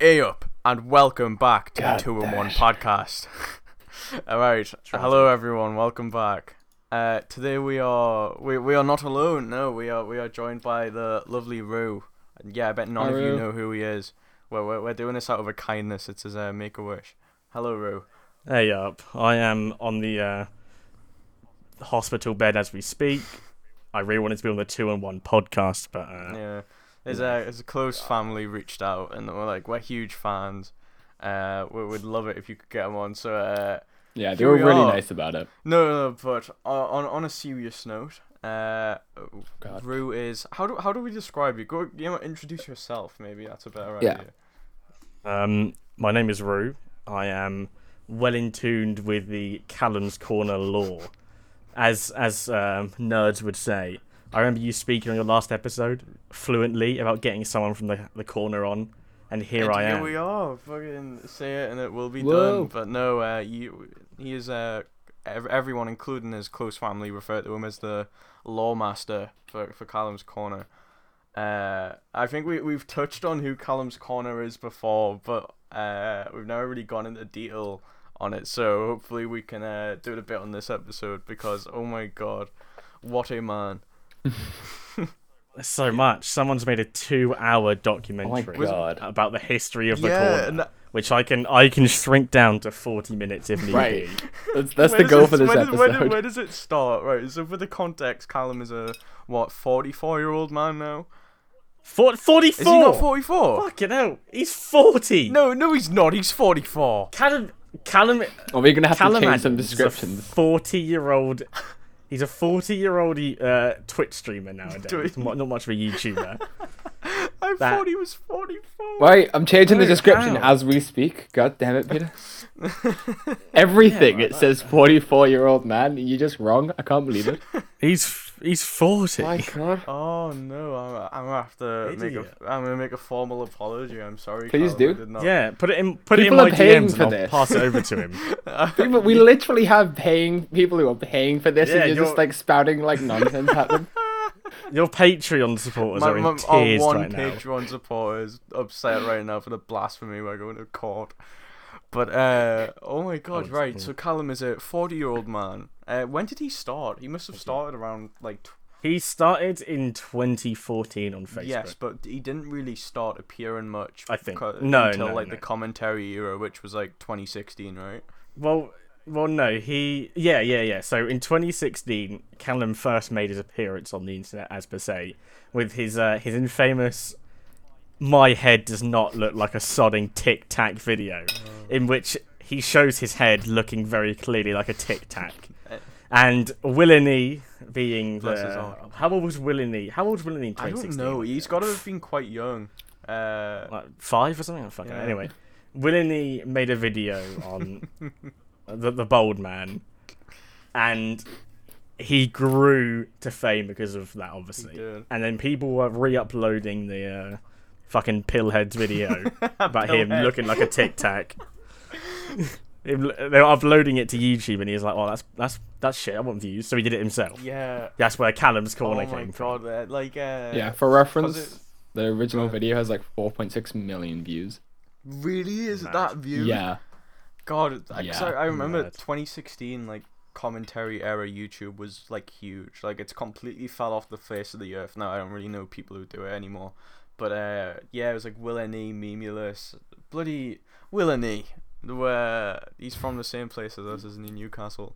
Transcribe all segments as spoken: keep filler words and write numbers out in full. Hey up, and welcome back to God the two in one podcast. Alright, hello everyone, welcome back. Uh, today we are, we, we are not alone, no, we are we are joined by the lovely Roo. Yeah, I bet none Hi, of Roo. You know who he is. We're, we're, we're doing this out of a kindness, it's his uh, make-a-wish. Hello Roo. Hey up, I am on the uh, hospital bed as we speak. I really wanted to be on the two in one podcast, but... Uh, yeah. His, uh, his close family reached out and they were like, we're huge fans. Uh, we would love it if you could get them on. So uh, yeah, they were we really are. nice about it. No, no, no but on on a serious note, uh, God. Roo is how do how do we describe you? Go, you know, introduce yourself. Maybe that's a better yeah. idea. Um, my name is Roo. I am well in tuned with the Callum's Corner lore, as as um, nerds would say. I remember you speaking on your last episode fluently about getting someone from the the corner on, and here and I am. Here we are, fucking say it and it will be Whoa. done. But no, uh, you, he is uh, everyone, including his close family, refer to him as the lore master for, for Callum's Corner. Uh, I think we we've touched on who Callum's Corner is before, but uh, we've never really gone into detail on it. So hopefully we can uh, do it a bit on this episode because oh my god, what a man! So much. Someone's made a two-hour documentary oh my God. about the history of the yeah, corner, that... which I can I can shrink down to forty minutes if need be. Right. That's, that's the goal it, for this where episode. Does, where, where does it start? Right. So for the context, Callum is a what forty-four-year-old man now. For, forty-four. Is he not forty-four? Fucking hell. He's forty. No, no, he's not. He's forty-four. Callum, Callum. Are we gonna have Callum to change Adams some descriptions? Forty-year-old. He's a forty-year-old uh, Twitch streamer nowadays. Not much of a YouTuber. I that... thought he was forty-four. Wait, I'm changing Wait, the description how? as we speak. God damn it, Peter. Everything, yeah, it says forty-four-year-old man. You're just wrong. I can't believe it. He's he's forty. My God. Oh, no. I'm, I'm going to have to make a, I'm gonna make a formal apology. I'm sorry. Please Callum, do. Not... Yeah, put it in, put it in my D Ms for and this. I'll pass it over to him. People, we literally have paying people who are paying for this yeah, and you're, you're just like spouting like nonsense at them. Your Patreon supporters my, are in my, tears one right now. Patreon supporter is upset right now for the blasphemy we're going to court. But, uh, oh my god, oh, right, cool. So Callum is a forty-year-old man. Uh, when did he start? He must have started around, like... Tw- he started in twenty fourteen on Facebook. Yes, but he didn't really start appearing much. I think. Co- no, Until, no, like, no. the commentary era, which was, like, twenty sixteen, right? Well, well, no, he... Yeah, yeah, yeah. So, in twenty sixteen, Callum first made his appearance on the internet, as per se, with his, uh, his infamous... My head does not look like a sodding Tic Tac video, in which he shows his head looking very clearly like a Tic Tac. And Willne being the, how old was Willne? How old was Willne in twenty sixteen? I don't know. He's got to have been quite young, uh, like five or something. Fucking yeah. Anyway, Willne made a video on the the bald man, and he grew to fame because of that, obviously. And then people were re-uploading the. Uh, Fucking Pillhead's video about him head. looking like a Tic Tac. They were uploading it to YouTube, and he was like, "Oh, that's that's that's shit. I want views." So he did it himself. Yeah, that's where Callum's Corner oh came God, from. Like, uh, yeah. For reference, it... the original yeah. video has like four point six million views. Really? Is Mad. that view? Yeah. God, yeah. Cause I, I remember Mad. twenty sixteen, like commentary era YouTube was like huge. Like, it's completely fell off the face of the earth now. I don't really know people who do it anymore. But uh, yeah, it was like Willne, Memeulous, bloody Willne. Where he's from the same place as us, isn't he, Newcastle?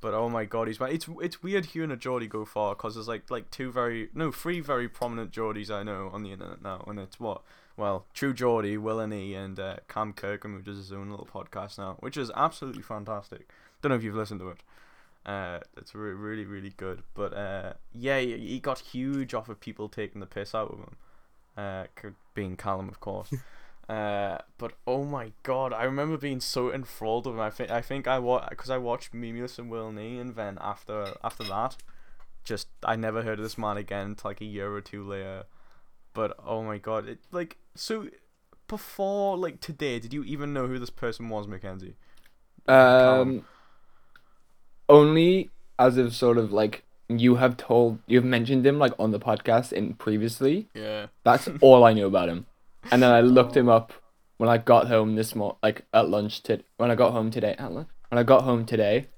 But oh my god, he's it's it's weird hearing a Geordie go far because there's like like two very no three very prominent Geordies I know on the internet now, and it's what well True Geordie, Willne, and uh, Cam Kirkham, who does his own little podcast now, which is absolutely fantastic. Don't know if you've listened to it. Uh, it's re- really really good. But uh, yeah, he, he got huge off of people taking the piss out of him. Uh, being Callum, of course. uh, but oh my god, I remember being so enthralled with him. I think I think I watched because I watched Memeulous and Willne, and then after after that, just I never heard of this man again until like a year or two later. But oh my god, it like so before like today, did you even know who this person was, Mackenzie? Um, Callum? Only as of sort of like. You have told, you've mentioned him like on the podcast in previously. Yeah. That's all I knew about him. And then I looked oh. him up when I got home this morning, like at lunch, to- when I got home today, at lunch, when I got home today,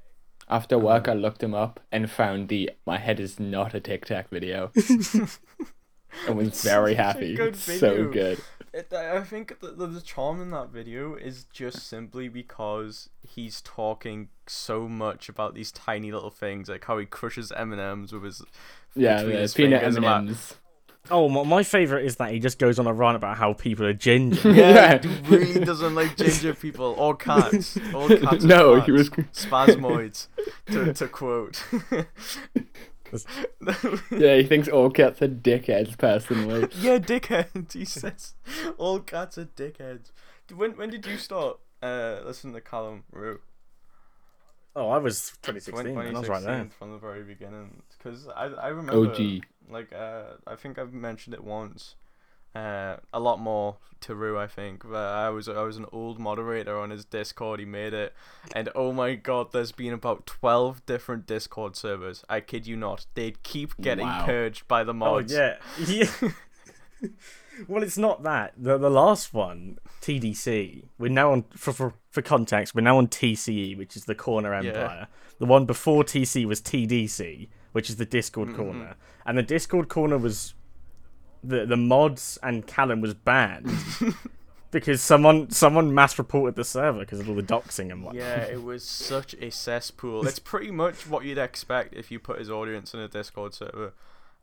after work, I looked him up and found the "My head is not a Tic Tac" video. I was very happy. Good so good. It, I think the, the, the charm in that video is just simply because he's talking so much about these tiny little things, like how he crushes M and M's with his yeah, yeah his peanut M and M's. Oh, my, my favorite is that he just goes on a rant about how people are ginger. Yeah, yeah. He really doesn't like ginger people or cats. All cats. No, cats. He was spasmoids. To to quote. Yeah, he thinks all cats are dickheads personally. Yeah, dickheads. He says all cats are dickheads. When when did you start uh, listening to Callum Roo? Oh, I was twenty sixteen. twenty sixteen I was right there from the very beginning, because I I remember. O G. Like uh, I think I've mentioned it once, uh, a lot more to Roo, I think. But I was I was an old moderator on his Discord. He made it, and oh my god, there's been about twelve different Discord servers. I kid you not. They keep getting wow. purged by the mods. Oh yeah, yeah. Well, it's not that the the last one, T D C. We're now on for for, for context. We're now on T C E, which is the Corner Empire. Yeah. The one before T C was T D C. Which is the Discord mm-hmm. Corner. And the Discord Corner was... The the mods and Callum was banned. Because someone someone mass-reported the server because of all the doxing and whatnot. Yeah, it was such a cesspool. It's pretty much what you'd expect if you put his audience in a Discord server.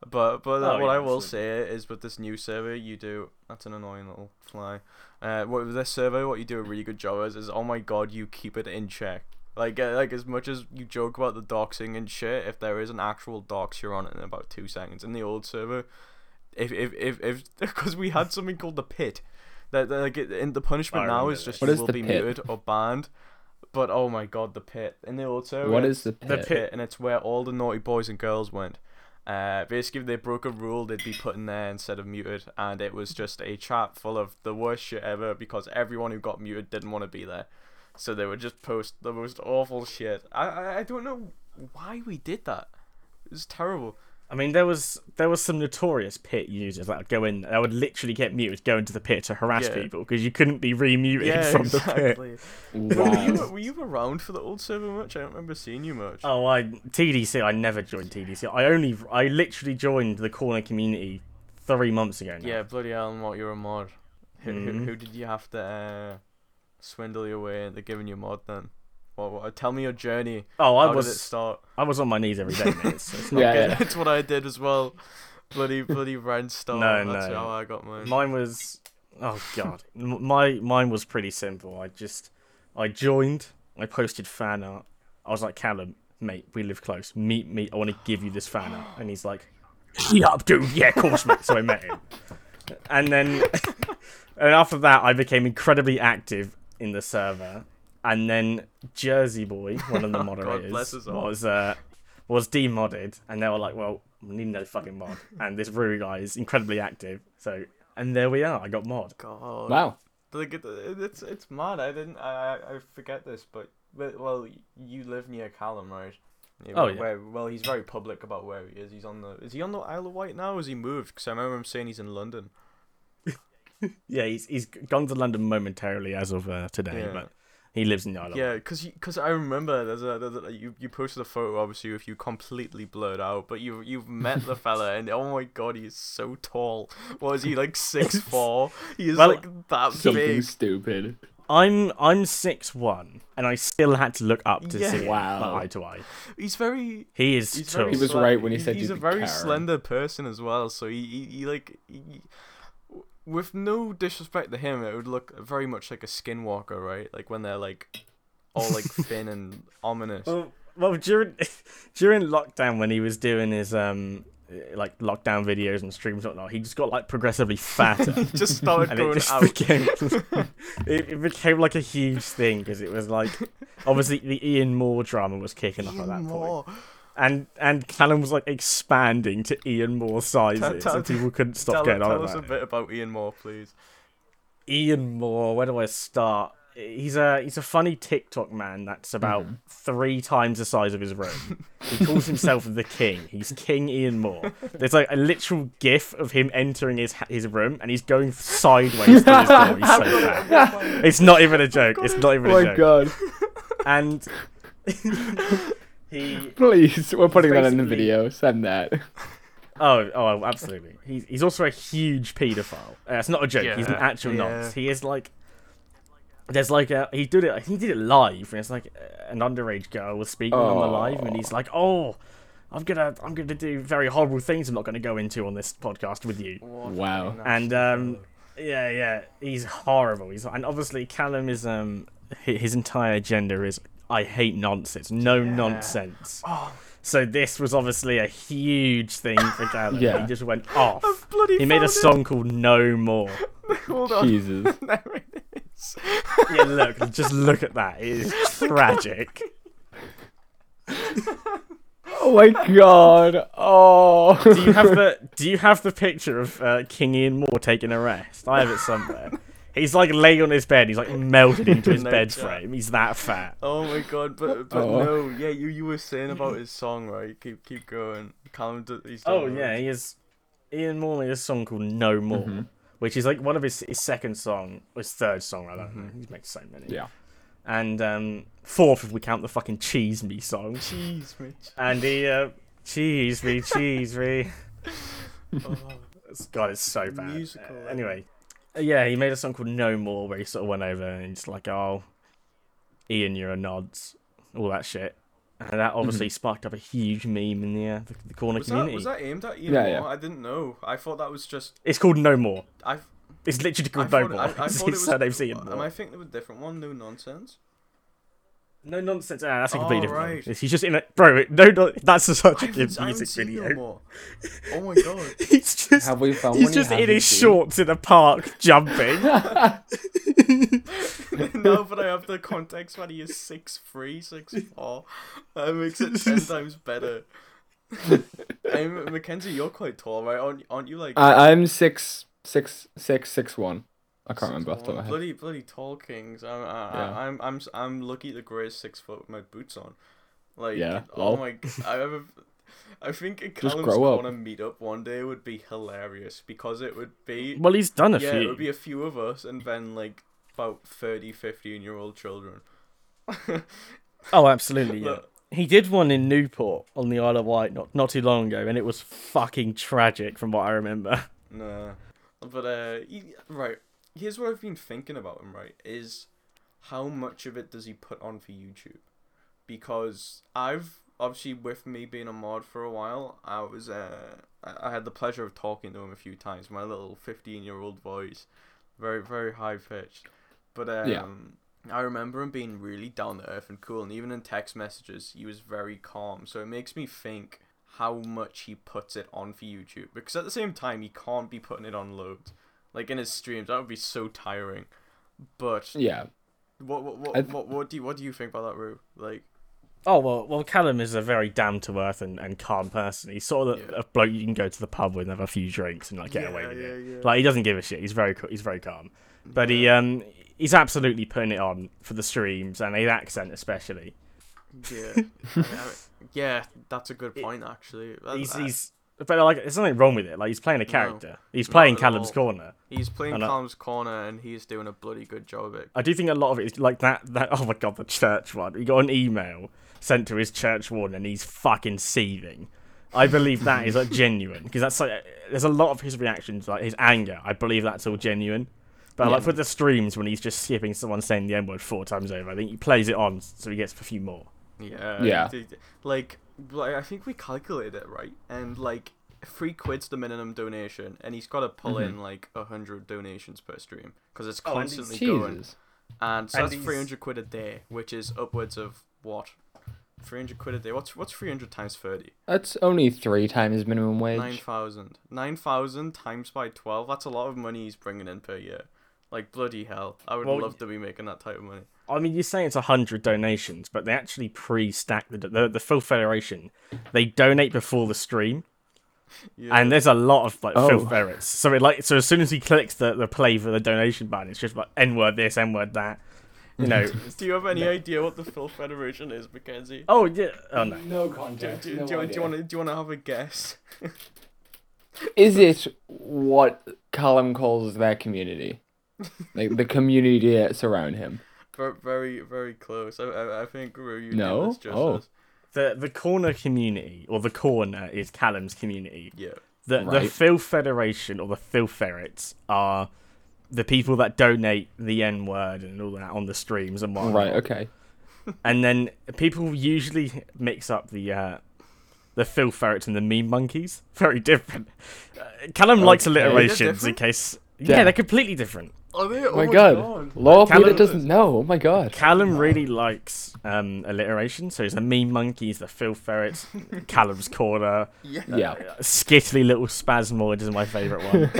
But but oh, what yeah, I will absolutely. say is with this new server, you do... That's an annoying little fly. Uh, with this server, what you do a really good job is, is, oh my god, you keep it in check. Like, uh, like as much as you joke about the doxing and shit, if there is an actual dox, you're on it in about two seconds. In the old server, if if if if because we had something called the pit, that like in the punishment now is just you will be muted or banned. But oh my god, the pit in the old server. What is the pit? The pit, and it's where all the naughty boys and girls went. Uh, basically, if they broke a rule, they'd be put in there instead of muted, and it was just a chat full of the worst shit ever because everyone who got muted didn't want to be there. So they would just post the most awful shit. I, I I don't know why we did that. It was terrible. I mean, there was there was some notorious pit users that would go in. That would literally get muted, go into the pit to harass yeah. people because you couldn't be remuted yeah, from exactly. the pit. Wow. Were you, were you around for the old server much? I don't remember seeing you much. Oh, I T D C. I never joined T D C. I only I literally joined the Corner community three months ago now. Yeah, bloody hell! And what, you're a mod? Who, mm. who, who did you have to? Uh... Swindle you away. They're giving you mod then. What? What? Tell me your journey. Oh, I How was. Did it start? I was on my knees every day. Mate. It's, it's not yeah, good. yeah, that's what I did as well. Bloody, bloody rent start. No, that's no. how I got mine. Mine was. Oh god. my mine was pretty simple. I just, I joined. I posted fan art. I was like, Callum, mate, we live close. Meet me. I want to give you this fan art. And he's like, yeah, dude. Yeah, of course, mate. So I met him. And then, and after that, I became incredibly active in the server, and then Jersey Boy, one of the moderators, God, was uh, was demodded, and they were like, "Well, we need no fucking mod." And this Roo guy is incredibly active, so and there we are. I got mod. God. Wow, it's it's mad. I didn't. I I forget this, but well, you live near Callum, right? Yeah, oh yeah. Where, well, he's very public about where he is. He's on the. Is he on the Isle of Wight now? Or has he moved? Because I remember him saying he's in London. Yeah, he's he's gone to London momentarily as of uh, today, yeah. but he lives in the island. Yeah, because because I remember there's a, there's a you you posted a photo obviously with you completely blurred out, but you you've met the fella and oh my god, he is so tall. What is he like six four? He is well, like that something big. Stupid. I'm I'm six one, and I still had to look up to yeah. see wow. eye to eye. He's very he is tall. He was right when he said he's a very Karen. slender person as well. So he he, he like. He, with no disrespect to him, it would look very much like a skinwalker, right? Like when they're like all like thin and ominous. Well, well, during during lockdown when he was doing his um like lockdown videos and streams and whatnot, he just got like progressively fatter. He just started going it just out. Became, it, it became like a huge thing because it was like obviously the Ian Moore drama was kicking Ian up at that Moore. point. And and Callum was like expanding to Ian Moore sizes, tell, tell, and people couldn't stop tell, getting on about it. Tell us a bit about Ian Moore, please. Ian Moore, where do I start? he's a he's a funny TikTok man that's about mm-hmm. three times the size of his room. He calls himself the King. He's King Ian Moore. There's like a literal gif of him entering his his room and he's going sideways through his door. He's so bad. It's not even a joke. It's not even a joke. Oh my joke. God. And he please, we're putting that in the video. Send that. Oh, oh, absolutely. He's he's also a huge paedophile. That's uh, not a joke. Yeah, he's an actual yeah. nonce. He is like, there's like a he did it. He did it live, and it's like an underage girl was speaking oh. on the live, and he's like, "Oh, I'm gonna I'm gonna do very horrible things. I'm not gonna go into on this podcast with you." What wow. And um, yeah, yeah, he's horrible. He's and obviously Callum is um, his entire agenda is I hate nonsense, no yeah. nonsense. Oh. So this was obviously a huge thing for Callum. Yeah. He just went off. He made a song it. called "No More." Hold on. Jesus. There it is. Yeah, look. Just look at that. It is tragic. Oh my God. Oh. Do you have the Do you have the picture of uh, King Ian Moore taking a rest? I have it somewhere. He's like laying on his bed. He's like melted into his bed frame. He's that fat. Oh my God! But but oh. no, yeah. You, you were saying about his song, right? Keep keep going. Callum, he's done oh right. yeah, he is. Ian Moore made a song called "No More," mm-hmm. which is like one of his his second song, or his third song rather. Mm-hmm. He's made so many. Yeah. And um, fourth if we count the fucking "Cheese Me" song. Cheese me. Cheese. And he uh, cheese me, cheese me. Oh. God, it's so bad. Musical, uh, anyway. Yeah, he made a song called "No More" where he sort of went over and he's like, "Oh, Ian, you're a nods," all that shit, and that obviously mm-hmm. sparked up a huge meme in the uh, the, the corner was community. That, was that aimed at Ian yeah, Moore? Yeah. I didn't know. I thought that was just. It's called "No More." I. It's literally called "No More." I, I thought it was. Surname's Ian Moore. Am I thinking of a different one? No nonsense. No nonsense. Ah, that's a completely oh, different. Right. One. He's just in a bro. No, no that's such a I good music video. No oh my God! He's just. Have we found he's just in his seen? shorts in a park jumping. No, but I have the context when he is six three, six four. That makes it ten times better. I'm, Mackenzie, you're quite tall, right? Aren't, aren't you like? Uh, I'm six six six six one. I can't remember off the top of my head. Bloody, bloody tall kings. I'm, I, yeah. I, I'm, I'm, I'm lucky the grey is six foot with my boots on. Like, yeah, oh well. my, I have a, I think a Callum's Corner meetup one day would be hilarious because it would be. Well, he's done a yeah, few. Yeah, it would be a few of us and then like about thirty, fifteen year old children. Oh, absolutely. Yeah. He did one in Newport on the Isle of Wight not, not too long ago and it was fucking tragic from what I remember. Nah. But, uh, he, right. Here's what I've been thinking about him, right, is how much of it does he put on for YouTube? Because I've, obviously with me being a mod for a while, I was, uh, I had the pleasure of talking to him a few times, my little fifteen-year-old voice, very, very high-pitched, but um, yeah. I remember him being really down-to-earth and cool, and even in text messages, he was very calm, so it makes me think how much he puts it on for YouTube, because at the same time, he can't be putting it on loads. Like in his streams, that would be so tiring. But yeah, what what what, th- what what do you what do you think about that, Roo? Like, oh well, well Callum is a very down to earth and, and calm person. He's sort of yeah. a bloke you can go to the pub with and have a few drinks and like get yeah, away with yeah, it. Yeah. Like he doesn't give a shit. He's very he's very calm. But yeah. he um he's absolutely putting it on for the streams and his accent especially. Yeah, I mean, I mean, yeah, that's a good point it, actually. That, he's. That. he's But like, there's nothing wrong with it. Like, he's playing a character. No, he's playing Callum's Corner. He's playing and, uh, Callum's Corner, and he's doing a bloody good job of it. I do think a lot of it is like that. That oh my God, the church one. He got an email sent to his church warden, and he's fucking seething. I believe that is like genuine because that's like there's a lot of his reactions, like his anger. I believe that's all genuine. But yeah. like with the streams when he's just skipping someone saying the N word four times over, I think he plays it on so he gets a few more. Yeah. Yeah. Like. Like, I think we calculated it right, and like three quid's the minimum donation, and he's got to pull mm-hmm. in like a hundred donations per stream because it's constantly oh, going, and so and that's three hundred quid a day, which is upwards of what, three hundred quid a day. What's what's three hundred times thirty? That's only three times minimum wage. Nine thousand. Nine thousand times by twelve. That's a lot of money he's bringing in per year. Like bloody hell! I would well, love to be making that type of money. I mean, you're saying it's a hundred donations, but they actually pre-stack the the, the Filth Federation. They donate before the stream, yeah. and there's a lot of like oh. Filth ferrets. So it like so as soon as he clicks the, the play for the donation button, it's just like N word this, N word that. You know. Do you have any no. idea what the Filth Federation is, Mackenzie? Oh yeah. Oh no. No context. Do, do, no do, do you want to? Do you want to have a guess? Is it what Callum calls their community, like the community that surround him? Very, very close. I, I, I think Roo, you no? did this justice. Oh. The the corner community, or the corner, is Callum's community. Yeah. The right. the Filth Federation, or the Filth Ferrets, are the people that donate the N word and all that on the streams and whatnot. Right. Okay. And then people usually mix up the uh, the Filth Ferrets and the Meme Monkeys. Very different. Uh, Callum okay. likes alliterations in case. Yeah, yeah, they're completely different. Are they? Oh, oh my god. god. Law of Callum, doesn't know. Oh my god. Callum no. really likes um, alliteration. So he's the Meme Monkeys, the Filth Ferrets, Callum's Corner. Yeah. Uh, yeah. Skittly Little Spasmoid is my favourite one.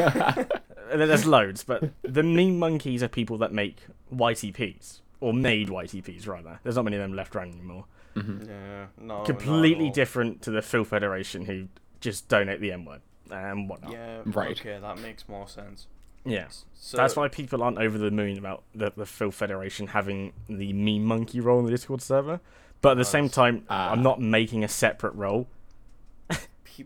And then there's loads, but the Meme Monkeys are people that make Y T Ps. Or made Y T Ps, rather. There's not many of them left around anymore. Mm-hmm. Yeah, no. Completely different to the Filth Federation, who just donate the N-word and whatnot. Yeah, right. Okay, that makes more sense. Yeah, so that's why people aren't over the moon about the, the Filth Federation having the Meme Monkey role in the Discord server. But at the same time, uh, I'm not making a separate role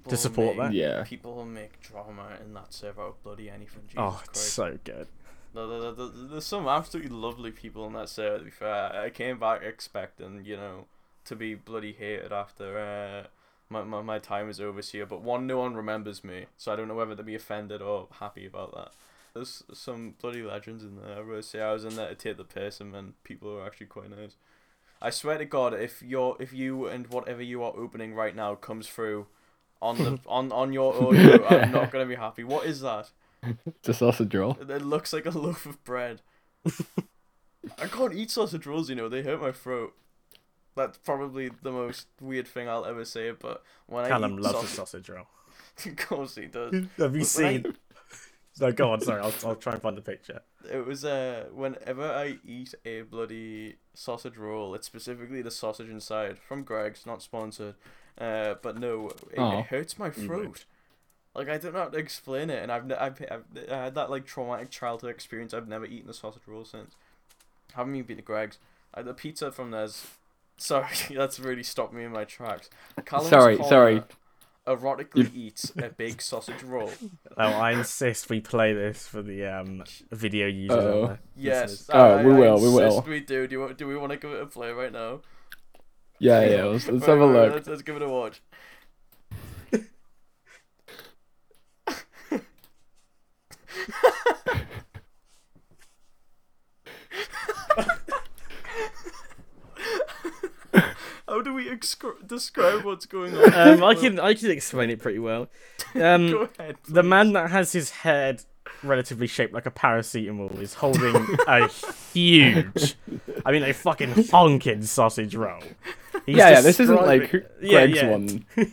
to support make, that. Yeah. People will make drama in that server out bloody anything. Jesus oh, it's Christ. So good. There, there, there's some absolutely lovely people in that server, to be fair. I came back expecting, you know, to be bloody hated after... Uh, My, my my time is overseer, but one, no one remembers me, so I don't know whether to be offended or happy about that. There's some bloody legends in there. I really say I was in there to take the piss, and then people are actually quite nice. I swear to God, if you're if you and whatever you are opening right now comes through on the on on your audio, I'm not gonna be happy. What is that? It's a sausage roll. It looks like a loaf of bread. I can't eat sausage rolls, you know. They hurt my throat. That's probably the most weird thing I'll ever say, but when Callum I eat loves sausage... a sausage roll. Of course he does. Have you but seen? I... No, go on. Sorry, I'll I'll try and find the picture. It was uh whenever I eat a bloody sausage roll, it's specifically the sausage inside from Greg's, not sponsored. Uh, but no, it, it hurts my throat. Like I don't know how to explain it, and I've n- I've, I've I had that like traumatic childhood experience. I've never eaten a sausage roll since. Haven't even been to Greg's. I, the pizza from there's. Sorry, that's really stopped me in my tracks. Callum's sorry, Corner sorry. Erotically eats a big sausage roll. Oh, I insist we play this for the um video users. Uh, yes, I, oh, we I will, we will. We do. Do, you, do we want to give it a play right now? Yeah, yeah. Let's, let's have a look. Let's, let's give it a watch. How do we excru- describe what's going on? Um, I can I can explain it pretty well. Um, Go ahead, please. The man that has his head relatively shaped like a paracetamol is holding a huge, I mean a fucking honking sausage roll. He's yeah, yeah, this isn't like Greg's yeah, yeah. one. this,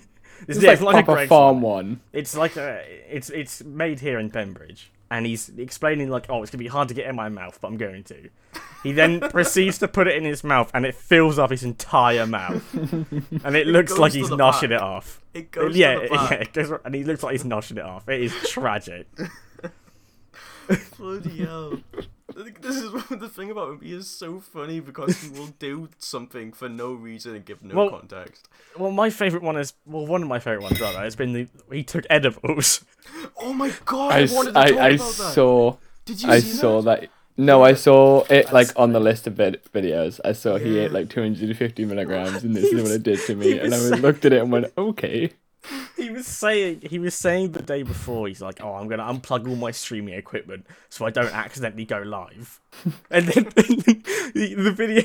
this is yeah, like, like a Greg's farm one. one. It's like a, it's it's made here in Pembridge. And he's explaining, like, oh, it's going to be hard to get in my mouth, but I'm going to. He then proceeds to put it in his mouth, and it fills up his entire mouth. And it, it looks like he's noshing back. it off. It goes it, yeah, to the back. It, yeah, it goes, and he looks like he's noshing it off. It is tragic. Bloody hell. This is the thing about him. He is so funny because he will do something for no reason and give no well, context. Well, my favourite one is... Well, one of my favourite ones, rather, has been the... He took edibles. Oh my god, I, I wanted to I, talk I about that. I saw... Did you I see saw that? that? No, I saw it, like, on the list of vid- videos. I saw yeah. he ate, like, two hundred fifty milligrams, and this was, is what it did to me. And I saying... looked at it and went, okay... He was saying he was saying the day before, he's like, oh, I'm going to unplug all my streaming equipment so I don't accidentally go live. And then the, the video,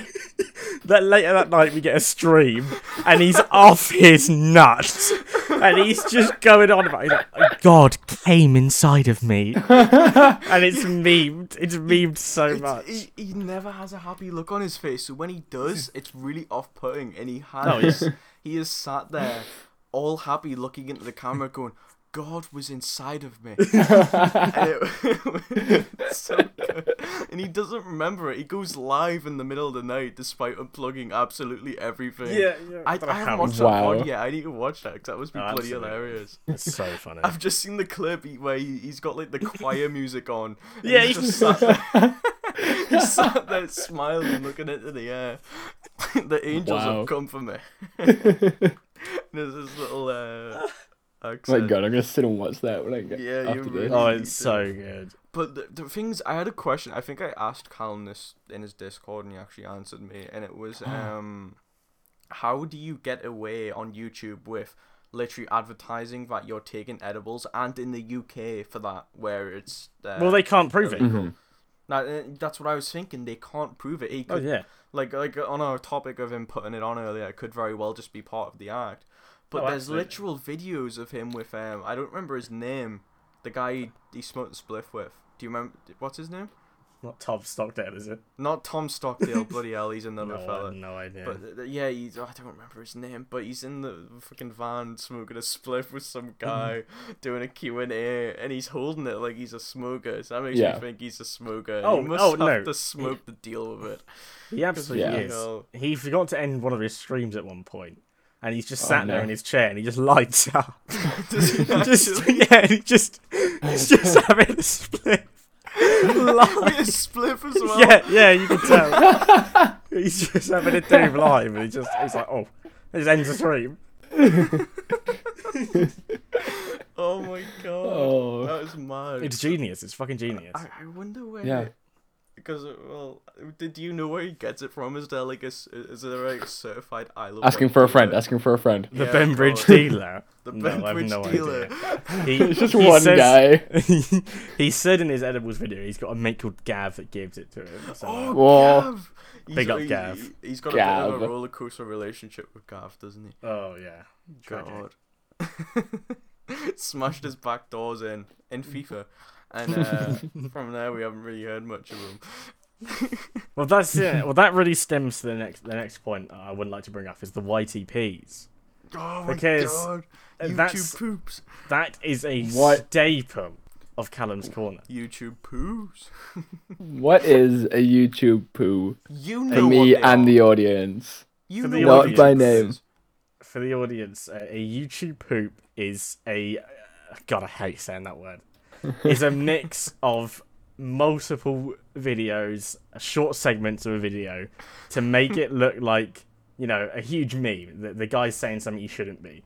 that later that night we get a stream and he's off his nuts. And he's just going on about it. Like, God came inside of me. And it's memed. It's memed so it's, much. He, he never has a happy look on his face. So when he does, it's really off-putting. And he has, no, he's... he is sat there. All happy looking into the camera going, God was inside of me. it, it's so good. And he doesn't remember it. He goes live in the middle of the night despite unplugging absolutely everything. Yeah, yeah. I, I haven't watched wow. that one yet. I need to watch that because that must be oh, bloody absolutely. hilarious. It's so funny. I've just seen the clip where he, he's got like the choir music on. Yeah, he's just sat there. He sat there smiling, looking into the air. The angels wow. have come for me. There's this little uh, accent. Oh my god, I'm going to sit and watch that when I get yeah, after really this. Oh, it's so good. But the, the things, I had a question. I think I asked Callum this in his Discord, and he actually answered me. And it was, um, how do you get away on YouTube with literally advertising that you're taking edibles, and in the U K for that, where it's... Uh, well, they can't prove it. Mm-hmm. Now, that's what I was thinking. They can't prove it. He could, oh, yeah. Like, like on our topic of him putting it on earlier, it could very well just be part of the act. But oh, there's absolutely. literal videos of him with, um, I don't remember his name, the guy he, he smoked a spliff with. Do you remember, what's his name? Not Tom Stockdale, is it? Not Tom Stockdale, bloody hell, he's another no, fella. I have no idea. But uh, yeah, he's, oh, I don't remember his name, but he's in the fucking van smoking a spliff with some guy doing a Q and A, and he's holding it like he's a smoker, so that makes yeah. me think he's a smoker. Oh, he must oh, have no. to smoke yeah. to deal with it. He absolutely yeah. is. Hell. He forgot to end one of his streams at one point. And he's just sat oh, there no. in his chair, and he just lights up. He just, yeah, and he just, he's just having a spliff. Having a spliff as well. Yeah, yeah, you can tell. He's just having a Dave live, and he just, he's like, oh, it just ends the stream. Oh my god, oh. that is mad. It's genius. It's fucking genius. I, I wonder where. Yeah. Because, well, did you know where he gets it from? Is there, like, a, is there a certified Isle of Asking for a friend, asking for a friend. The yeah, Benbridge dealer. The no, Benbridge no dealer. He, it's just one says, guy. He said in his Edibles video he's got a mate called Gav that gives it to him. So. Oh, Whoa. Gav! He's, Big up he, Gav. He's got Gav. a bit of a roller coaster relationship with Gav, doesn't he? Oh, yeah. God. Smashed his back doors in, in FIFA. And uh, from there, we haven't really heard much of them. Well, that's yeah. Well, that really stems to the next the next point I would like to bring up is the Y T Ps. Oh my because god! YouTube poops. That is a what? staple of Callum's Corner. YouTube poops. What is a YouTube poo? You know for me and are. the audience. You for know the audience. Not by name. For the audience, uh, a YouTube poop is a. Uh, god, I hate saying that word. Is a mix of multiple videos, short segments of a video, to make it look like, you know, a huge meme. The, the guy's saying something he shouldn't be.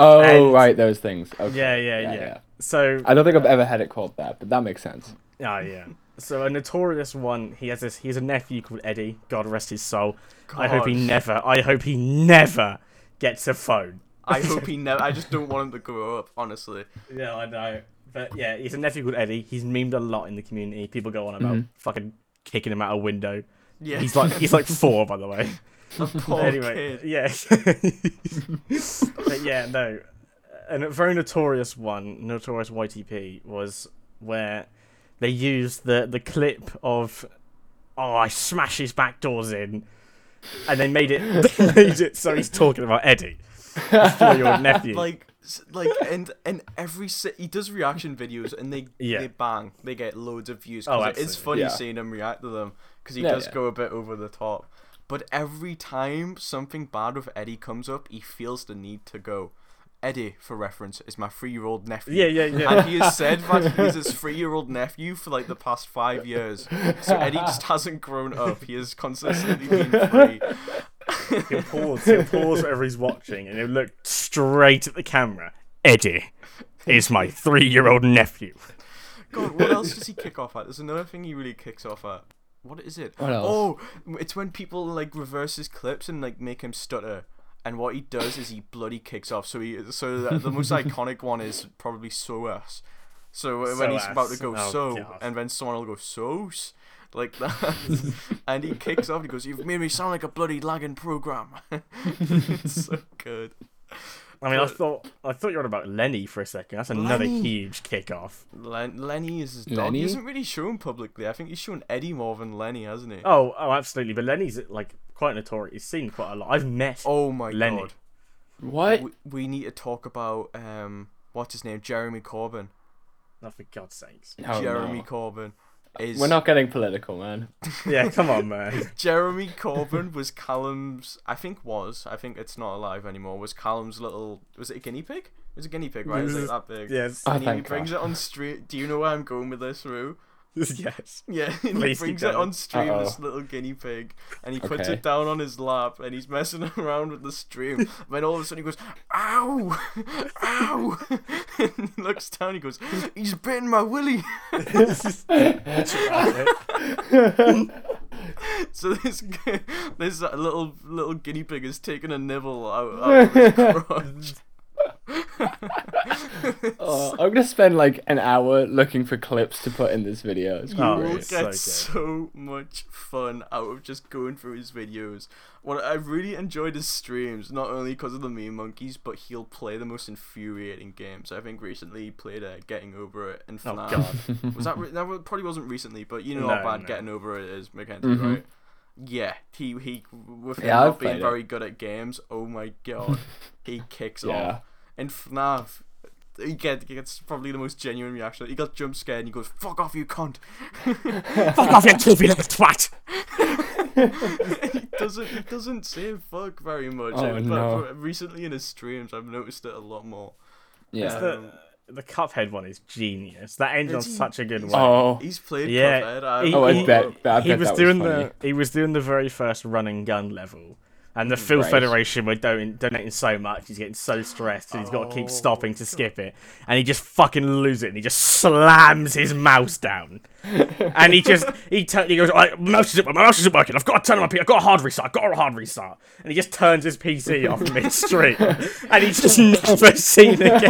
Oh, and right, those things. Okay. Yeah, yeah, yeah, yeah, yeah. So I don't think uh, I've ever had it called that, but that makes sense. Oh, yeah. So a notorious one. He has this. He has a nephew called Eddie. God rest his soul. God. I hope he never. I hope he never gets a phone. I hope he never. I just don't want him to grow up. Honestly. Yeah, I know. But yeah, he's a nephew called Eddie. He's memed a lot in the community. People go on about mm-hmm. fucking kicking him out a window. Yeah, he's like he's like four, by the way. A poor anyway, kid. Yeah. But yeah, no. And a very notorious one, notorious Y T P, was where they used the the clip of oh, I smash his back doors in, and they made it they made it so he's talking about Eddie. For your nephew. Like, like, and and every si- he does reaction videos, and they yeah. they bang, they get loads of views. Oh, it's funny yeah. seeing him react to them because he yeah, does yeah. go a bit over the top. But every time something bad with Eddie comes up, he feels the need to go. Eddie, for reference, is my three-year-old nephew. Yeah, yeah, yeah. And he has said that he's his three-year-old nephew for like the past five years. So Eddie just hasn't grown up. He has consistently been free. He'll pause. He'll pause wherever he's watching, and he'll look straight at the camera. Eddie is my three-year-old nephew. God, what else does he kick off at? There's another thing he really kicks off at. What is it? What else? Oh, it's when people like reverse his clips and like make him stutter. And what he does is he bloody kicks off. So he, so the, the most iconic one is probably soas. So, so when he's ass. about to go oh, so, God. and then someone will go so's. Like that, and he kicks off. He goes, "You've made me sound like a bloody lagging program." It's so good. I mean, but, I thought I thought you were about Lenny for a second. That's another Lenny. huge kickoff. Len- Lenny is his dog. Lenny? He isn't really shown publicly. I think he's shown Eddie more than Lenny, hasn't he? Oh, oh, absolutely. But Lenny's like quite notorious. He's seen quite a lot. I've met. Oh my Lenny. god. What? We, we need to talk about um, what's his name, Jeremy Corbyn. Oh, for God's sakes, oh, Jeremy no. Corbyn. Is... We're not getting political, man. Yeah, come on, man. Jeremy Corbyn was Callum's, I think was, I think it's not alive anymore, was Callum's little, was it a guinea pig? It was a guinea pig, right? It was like that big. Yes. And oh, he brings God. it on stream. Do you know where I'm going with this, Roo? Yes. Yeah, and he brings it on stream, Uh-oh. this little guinea pig, and he puts okay. it down on his lap, and he's messing around with the stream. And then all of a sudden he goes, ow! Ow! And he looks down and he goes, he's bitten my willy! That's right. So this this little little guinea pig has taken a nibble out, out of his crotch. Oh, I'm gonna spend like an hour looking for clips to put in this video. It's oh, we'll it's get so, so much fun out of just going through his videos. What I really enjoyed his streams, not only because of the meme monkeys, but he'll play the most infuriating games. I think recently he played uh, Getting Over It and F NAF. Oh God, was that re- that probably wasn't recently, but you know no, how bad no. Getting Over It is, Mackenzie, mm-hmm. right? Yeah, he he with him yeah, not being very it. good at games. Oh my God, he kicks yeah. off. In F NAF, he gets probably the most genuine reaction. He got jump scared and he goes, fuck off, you cunt. Fuck off, you goofy little twat. he, doesn't, he doesn't say fuck very much. Oh, but no. Recently in his streams, I've noticed it a lot more. Yeah. It's the, the Cuphead one is genius. That ends on such a good way. Oh. He's played yeah. Cuphead. I, he, oh, I he, bet, I he bet was that doing was funny. The, he was doing the very first run and gun level. And the Phil right. Federation were donating, donating so much, he's getting so stressed, and he's got to keep stopping to skip it. And he just fucking loses it, and he just slams his mouse down. And he just, he, t- he goes, my mouse isn't, my mouse isn't working, I've got to turn on my P C, I've got a hard restart, I've got a hard restart. And he just turns his P C off midstream, and he's just never seen again.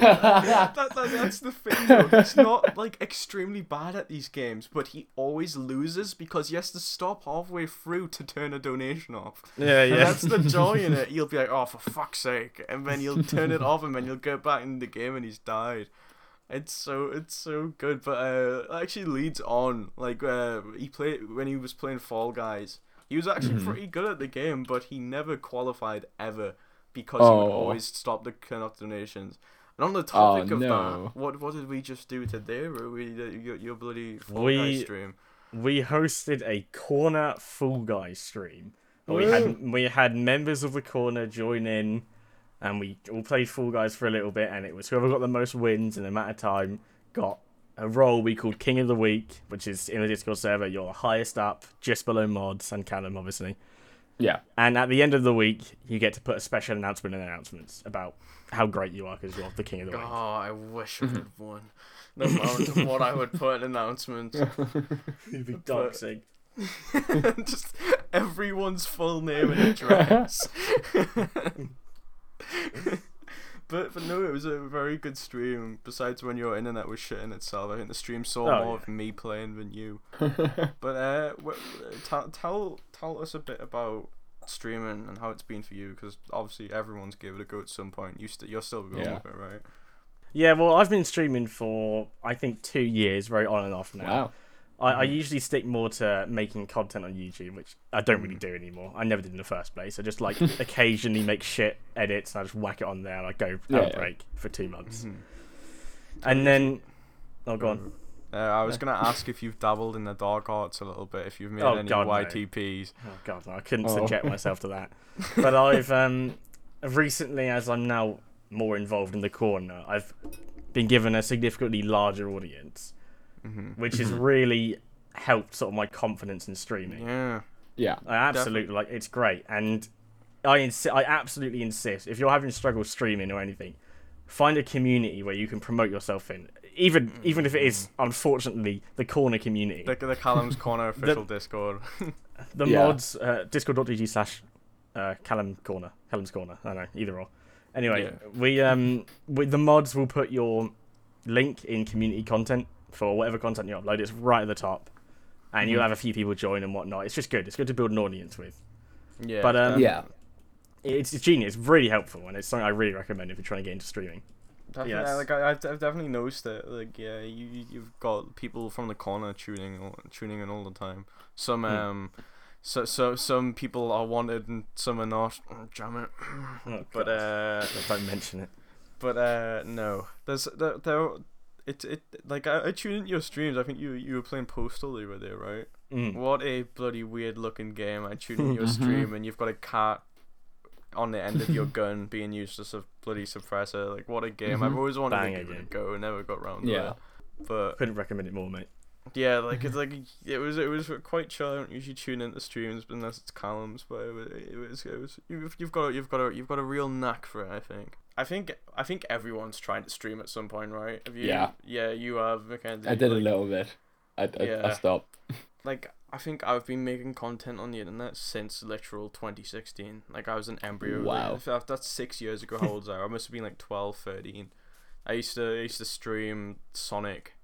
that, that, that's the thing, though. He's not, like, extremely bad at these games, but he always loses because he has to stop halfway through to turn a donation off. Yeah, yeah. And that's the joy in it. You'll be like, oh, for fuck's sake. And then you'll turn it off and then you'll go back in the game and he's died. It's so it's so good. But uh, it actually leads on. Like, uh, he played when he was playing Fall Guys, he was actually mm-hmm. pretty good at the game, but he never qualified ever because oh. he would always stop the kind of donations. And on the topic oh, of no. that, what what did we just do today? Were we uh, your, your bloody Fall we, Guys stream? We hosted a corner Fall Guys stream. We had we had members of the corner join in, and we all played Fall Guys for a little bit, and it was whoever got the most wins in the amount of time got a role we called King of the Week, which is in the Discord server, you're highest up, just below mods, and Callum, obviously. Yeah. And at the end of the week, you get to put a special announcement in announcements about how great you are because you're the King of the Week. Oh, I wish I had won. No amount of what I would put in announcements. You'd be doxing. Just everyone's full name and address. but but no, it was a very good stream. Besides when your internet was shitting itself, I think the stream saw oh, more yeah. of me playing than you. But uh, tell tell tell us a bit about streaming and how it's been for you, because obviously everyone's given it a go at some point. You st- you're still going yeah. with it, right? Yeah. Well, I've been streaming for I think two years, right on and off now. Wow. I, I usually stick more to making content on YouTube, which I don't really do anymore. I never did in the first place. I just like occasionally make shit edits and I just whack it on there and I go yeah, out yeah. break for two months. Mm-hmm. And then, oh, go on. Uh, I was going to ask if you've dabbled in the dark arts a little bit, if you've made oh, any God, Y T Ps. No. Oh God, no, I couldn't oh. subject myself to that. But I've um, recently, as I'm now more involved in the corner, I've been given a significantly larger audience. Mm-hmm. Which has really helped sort of my confidence in streaming. Yeah, yeah, I absolutely definitely. like. It's great, and I insi- I absolutely insist. If you're having struggle streaming or anything, find a community where you can promote yourself in. Even mm-hmm. even if it is unfortunately the corner community, the, the Callum's Corner official the, Discord, the yeah. mods uh, discord.gg slash Callum Corner, Callum's Corner. I don't know, either or. Anyway, yeah. we um we, the mods will put your link in community content. For whatever content you upload, it's right at the top, and mm-hmm. you'll have a few people join and whatnot. It's just good. It's good to build an audience with. Yeah. But um, yeah, it's, it's genius. It's really helpful, and it's something I really recommend if you're trying to get into streaming. Definitely, yeah, like I, I've definitely noticed that. Like, yeah, you you've got people from the corner tuning tuning in all the time. Some um, mm. so so some people are wanted and some are not. Oh, damn it. Oh, but God. uh, don't mention it. But uh, no, there's there. there It it like I, I tuned into your streams. I think you you were playing Postal over there, right? Mm. What a bloody weird looking game! I tuned into your stream, and you've got a cat on the end of your gun being used as a bloody suppressor. Like what a game! Mm-hmm. I've always wanted Bang to give it a go, never got round to yeah. that. But couldn't recommend it more, mate. Yeah, like it's like it was it was quite chill. I don't usually tune into streams unless it's Callum's, but it was it was, it was you've, you've got you've got a you've got a real knack for it. I think. I think I think everyone's tried to stream at some point, right? Have you, yeah. Yeah, you have, Mackenzie. I did like, a little bit. I I, yeah. I stopped. Like I think I've been making content on the internet since literal twenty sixteen. Like I was an embryo. Wow. Like, that's six years ago. How old I? I must have been like twelve, thirteen. I used to I used to stream Sonic,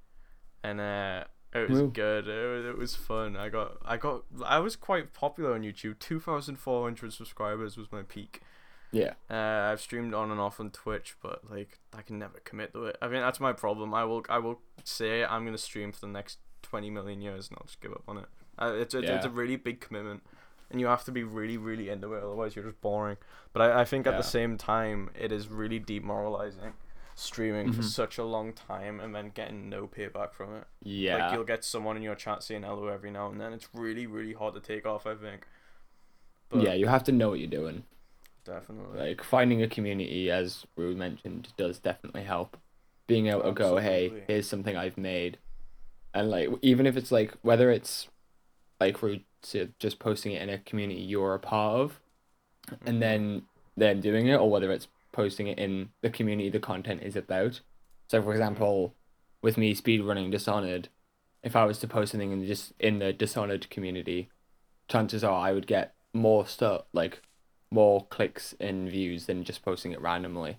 and uh. It was Ooh. good. It was, it was fun. I got, I got, I was quite popular on YouTube. Two thousand four hundred subscribers was my peak. Yeah. Uh, I've streamed on and off on Twitch, but like, I can never commit to it. I mean, that's my problem. I will, I will say I'm gonna stream for the next twenty million years, and I'll just give up on it. Uh, it's, it's, yeah. it's a really big commitment, and you have to be really, really into it. Otherwise, you're just boring. But I, I think at yeah. the same time, it is really demoralizing. Streaming mm-hmm. for such a long time and then getting no payback from it. Yeah, like you'll get someone in your chat saying hello every now and then. It's really, really hard to take off, I think. But yeah, you have to know what you're doing. Definitely. Like finding a community, as Roo mentioned, does definitely help. Being able Absolutely. to go, hey, here's something I've made, and like even if it's like whether it's like Roo just posting it in a community you're a part of, mm-hmm. and then them doing it, or whether it's posting it in the community the content is about. So for example, with me speedrunning Dishonored, if I was to post something in just in the Dishonored community, chances are I would get more stuff, like more clicks and views than just posting it randomly.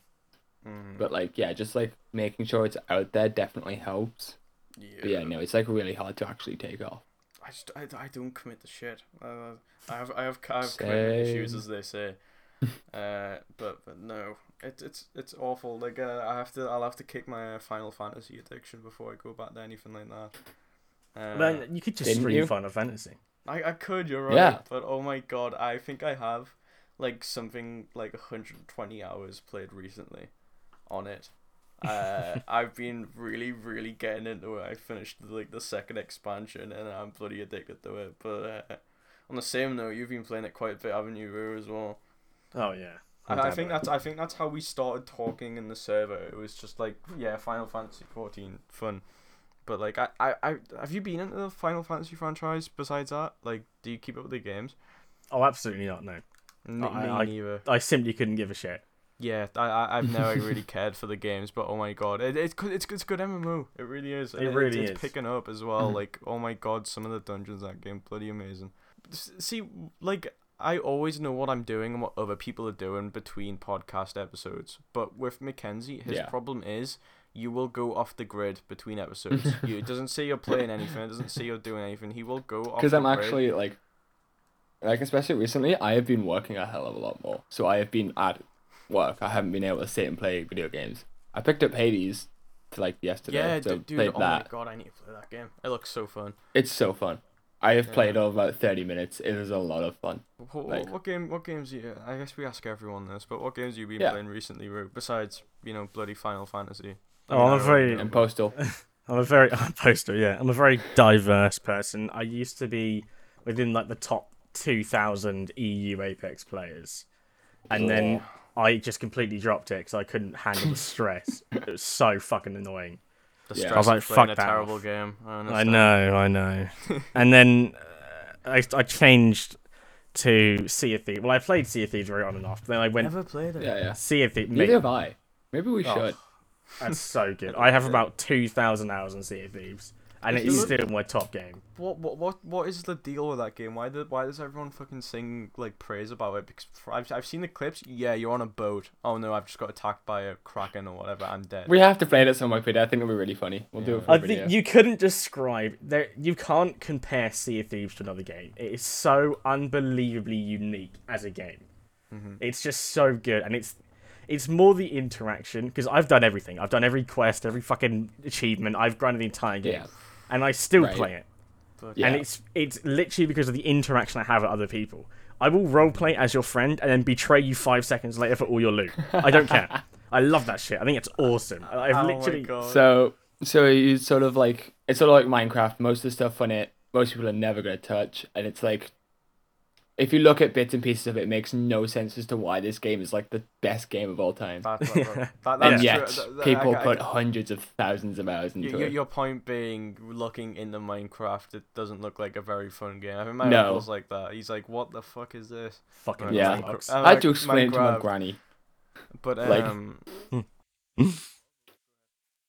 Mm. But like yeah, just like making sure it's out there definitely helps. Yeah. But yeah, no, it's like really hard to actually take off. I just I, I don't commit to shit. Uh, I have I have I have commitment issues, as they say. uh, but but no, it's it's it's awful. Like uh, I have to, I'll have to kick my uh, Final Fantasy addiction before I go back to anything like that. Uh, then you could just stream you? Final Fantasy. I, I could, you're right. Yeah. But oh my god, I think I have like something like one hundred twenty hours played recently on it. Uh, I've been really really getting into it. I finished like the second expansion and I'm bloody addicted to it. But uh, on the same note, you've been playing it quite a bit, haven't you, Roo, as well? Oh yeah, I, I think that's I think that's how we started talking in the server. It was just like yeah, Final Fantasy fourteen fun, but like I, I, I have you been into the Final Fantasy franchise besides that? Like, do you keep up with the games? Oh, absolutely not. No, N- I, me I, neither. I simply couldn't give a shit. Yeah, I, I I've never really cared for the games, but oh my god, it, it's it's it's good M M O. It really is. It, it really it's, is. It's picking up as well. Like oh my god, some of the dungeons in that game bloody amazing. See, like. I always know what I'm doing and what other people are doing between podcast episodes. But with Mackenzie, his yeah. problem is you will go off the grid between episodes. you, it doesn't say you're playing anything. It doesn't say you're doing anything. He will go off the grid. Because I'm actually, like, like, especially recently, I have been working a hell of a lot more. So I have been at work. I haven't been able to sit and play video games. I picked up Hades, to like, yesterday. Yeah, so dude, played oh that. my god, I need to play that game. It looks so fun. It's so fun. I have played all yeah. about thirty minutes. It was a lot of fun. What, like, what game? What games? You, I guess we ask everyone this, but what games have you been yeah. playing recently, Roo? Besides, you know, bloody Final Fantasy. Oh, I'm a very and Postal. I'm a very I'm Postal. Yeah, I'm a very diverse person. I used to be within like the top two thousand E U Apex players, and oh. then I just completely dropped it because I couldn't handle the stress. It was so fucking annoying. The yeah. I was like, "Fuck that!" Terrible game. I, I know, I know. And then uh, I I changed to Sea of Thieves. Well, I played Sea of Thieves very on and off. But then I went. Never played it. Yeah, yeah. Sea of Thieves. Neither have I. Maybe we oh, should. That's so good. I have about two thousand hours on Sea of Thieves, and it's still look... my top game. What what what what is the deal with that game? Why did why does everyone fucking sing like praise about it? Because I've I've seen the clips. Yeah, you're on a boat. Oh no, I've just got attacked by a kraken or whatever. I'm dead. We have to play it at some point. I think it'll be really funny. We'll yeah. do it. For I think you couldn't describe there. You can't compare Sea of Thieves to another game. It is so unbelievably unique as a game. Mm-hmm. It's just so good, and it's. It's more the interaction, because I've done everything. I've done every quest, every fucking achievement. I've grinded the entire game. Yeah. And I still right. play it. But, yeah. And it's it's literally because of the interaction I have with other people. I will roleplay as your friend and then betray you five seconds later for all your loot. I don't care. I love that shit. I think it's awesome. I've oh literally... my God. So, so you sort of like... It's sort of like Minecraft. Most of the stuff on it, most people are never going to touch. And it's like... if you look at bits and pieces of it, it makes no sense as to why this game is like the best game of all time. That's, that, that's and yet, true. That, that, people I, I, put I, I, hundreds of thousands of hours into your, it. Your point being, looking into Minecraft, it doesn't look like a very fun game. I mean, my no. uncle's like that. He's like, "What the fuck is this?" Fucking yeah. I, like, I had to explain Minecraft. It to my granny, but um, like,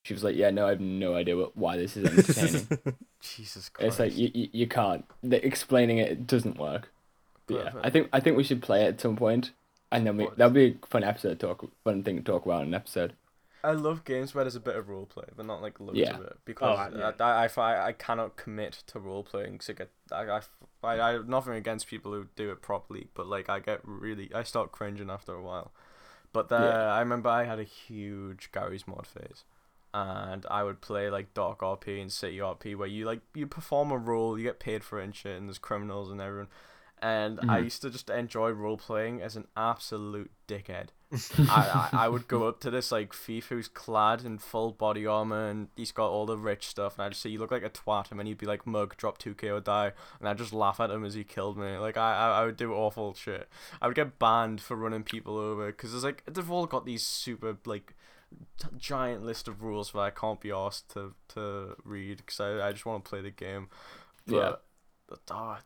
she was like, "Yeah, no, I have no idea what, why this is entertaining." Jesus Christ! It's like you, you, you can't. The, explaining it, it doesn't work. Perfect. Yeah, I think I think we should play it at some point, and then we that'll be a fun episode to talk, fun thing to talk about in an episode. I love games where there's a bit of role play, but not like loads yeah. of it, because oh, yeah. I, I I cannot commit to role playing. So get I I I have nothing against people who do it properly, but like I get really I start cringing after a while. But the, yeah. I remember I had a huge Gary's Mod phase. And I would play like Dark R P and City R P, where you like you perform a role, you get paid for it and shit, and there's criminals and everyone. And mm-hmm. I used to just enjoy role playing as an absolute dickhead. I, I I would go up to this like thief who's clad in full body armor and he's got all the rich stuff, and I'd just say, "You look like a twat," and then he'd be like, "Mug, drop two K or die," and I'd just laugh at him as he killed me. Like I I, I would do awful shit. I would get banned for running people over because there's like they've all got these super like. T- giant list of rules that I can't be asked to to read because I, I just want to play the game. But, yeah. Oh,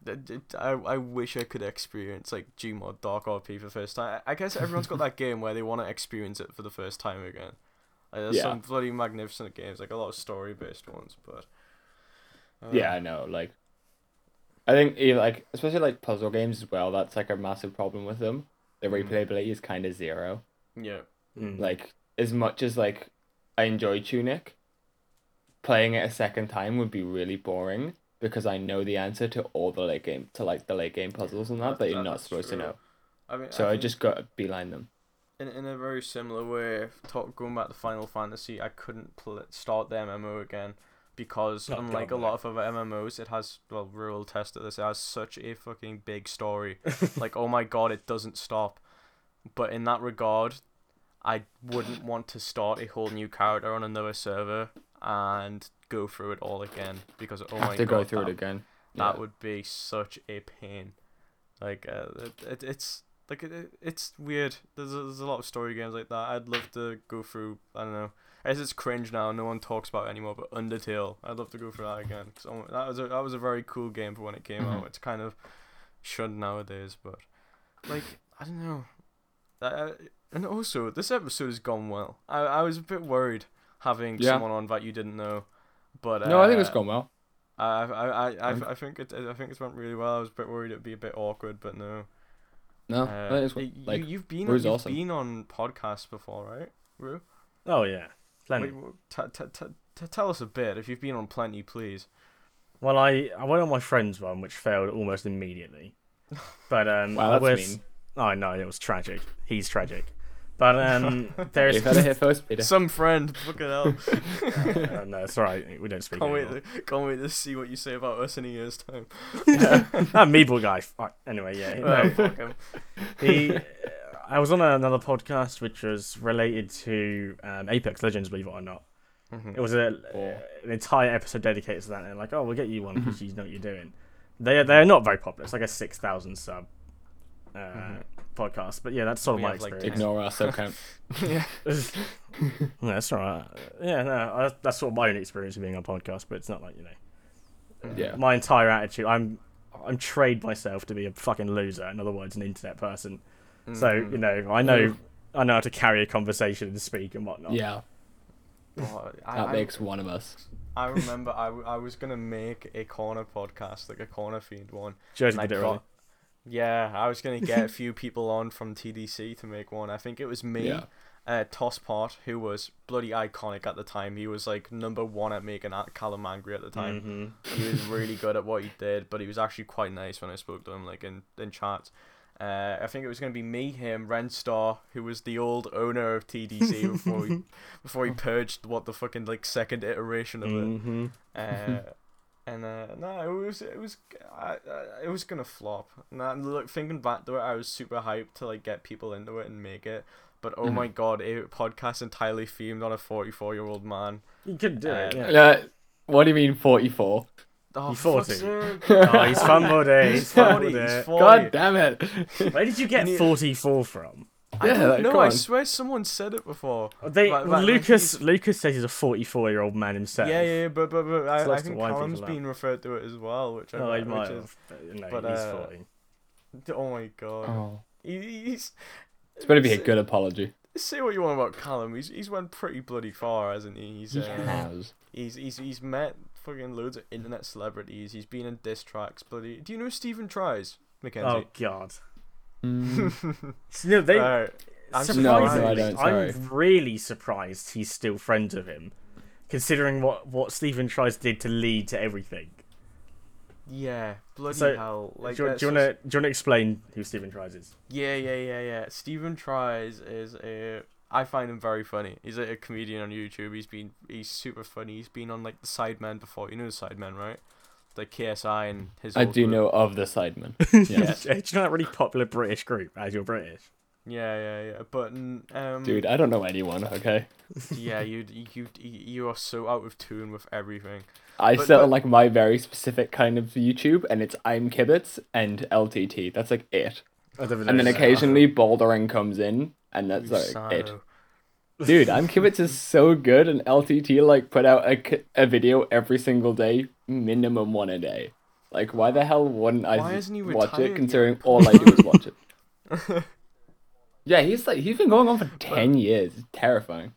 I I wish I could experience like Gmod Dark R P for the first time. I guess everyone's got that game where they want to experience it for the first time again. Like, there's yeah. some bloody magnificent games, like a lot of story based ones, but um... yeah, I know. Like, I think you know, like especially like puzzle games as well. That's like a massive problem with them. The replayability mm. is kind of zero. Yeah. Mm. Like. As much as like I enjoy Tunic, playing it a second time would be really boring because I know the answer to all the late game to like the late game puzzles and that that, that you're not supposed true. To know. I mean, so I, I just got to beeline them. In in a very similar way, talk, going back to Final Fantasy, I couldn't pl- start the M M O again because not unlike a lot of other M M Os, it has well, Rural tested this. It has such a fucking big story. Like, oh my god, it doesn't stop. But in that regard. I wouldn't want to start a whole new character on another server and go through it all again because oh my god, go through that, it again. That yeah. would be such a pain. Like uh, it, it, it's like it, it's weird. There's a, there's a lot of story games like that. I'd love to go through. I don't know. As it's cringe now, no one talks about it anymore. But Undertale, I'd love to go through that again. So that was a that was a very cool game for when it came mm-hmm. out. It's kind of shunned nowadays, but like I don't know. I, and also, this episode has gone well. I, I was a bit worried having yeah. someone on that you didn't know, but uh, no, I think it's gone well. I I I I, I think it I think it's went really well. I was a bit worried it'd be a bit awkward, but no. No, uh, that is what, like, you, you've been you've awesome. been on podcasts before, right, Roo? Oh yeah, plenty. Wait, t- t- t- t- tell us a bit if you've been on plenty, please. Well, I, I went on my friend's one, which failed almost immediately, but um, wow, that's was, mean. Oh no, it was tragic. He's tragic. But um, there's You've had it here first, Peter. Some friend, fucking hell. uh, no, it's alright. We don't speak. Can't wait, to, can't wait to see what you say about us in a year's time. yeah. That Meeble guy. Fuck. Anyway, yeah. No, oh, fuck him. He. I was on another podcast which was related to um, Apex Legends, believe it or not. Mm-hmm. It was a oh. an entire episode dedicated to that, and they're like, oh, we'll get you one because you know what you're doing. They they are not very popular. It's like a six thousand sub. Uh, mm-hmm. podcast, but yeah, that's sort we of my have, experience. Like, ignore our sub count. yeah, no, that's all right. Yeah, no, that's sort of my own experience of being on podcast, but it's not like you know. Yeah. My entire attitude, I'm, I'm trained myself to be a fucking loser. In other words, an internet person. Mm-hmm. So you know, I know, mm. I know how to carry a conversation and speak and whatnot. Yeah. Well, I, that I, makes I, one of us. I remember I, I was gonna make a corner podcast, like a corner feed one. Just did it really. Yeah, I was going to get a few people on from T D C to make one. I think it was me, yeah. uh, Tosspot, who was bloody iconic at the time. He was like number one at making Callum angry at the time. Mm-hmm. He was really good at what he did, but he was actually quite nice when I spoke to him like in, in chat. Uh, I think it was going to be me, him, Renstar, who was the old owner of T D C before he, before he purged what the fucking like second iteration of it. Mm-hmm. Uh, And uh, no, it was it was I, I, it was gonna flop. And I, look, thinking back to it, I was super hyped to like get people into it and make it. But oh mm-hmm. my god, a podcast entirely themed on a forty-four-year-old man. You could do uh, it. Yeah. Uh, what do you mean forty-four? Oh, he's forty. Oh, he's fumbled it. He's forty. He's forty. God damn it. Where did you get forty-four from? I yeah, like, no, I swear someone said it before. They, like, like, Lucas like Lucas says he's a forty-four-year-old man himself. Yeah, yeah, but, but, but I, I think Callum's been referred to it as well, which I no, like, might have. No, but, he's uh, forty. Oh, my God. Oh. He, he's, it's better be a good apology. Say what you want about Callum. He's he's went pretty bloody far, hasn't he? He's, he uh, has. He's, he's, he's met fucking loads of internet celebrities. He's been in diss tracks. Bloody. Do you know Stephen Tries, Mackenzie? Oh, God. Mm. No, they, right. I'm, surprisingly, no, I'm really surprised he's still friends with him, considering what, what Stephen Tries did to lead to everything. Yeah, bloody so, hell. Like, do, do you want to explain who Stephen Tries is? Yeah, yeah, yeah, yeah. Stephen Tries is a... I find him very funny. He's a, a comedian on YouTube. He's been he's super funny. He's been on like the Sidemen before. You know the Sidemen, right? Like K S I and his. I do group. know of the Sidemen. Yes. Yeah. It's not a really popular British group as you're British. Yeah, yeah, yeah. But um, dude, I don't know anyone. Okay. Yeah, you you you are so out of tune with everything. I but, sell but, like my very specific kind of YouTube, and it's I'm Kibbutz and L T T. That's like it. And then occasionally that. Bouldering comes in, and that's like Sano. it. Dude, I'm Kibbutz is so good, and L T T like put out a, a video every single day, minimum one a day. Like, why the hell wouldn't I why isn't he watch it? Considering yet? All I do is watch it. Yeah, he's like he's been going on for ten years. It's terrifying.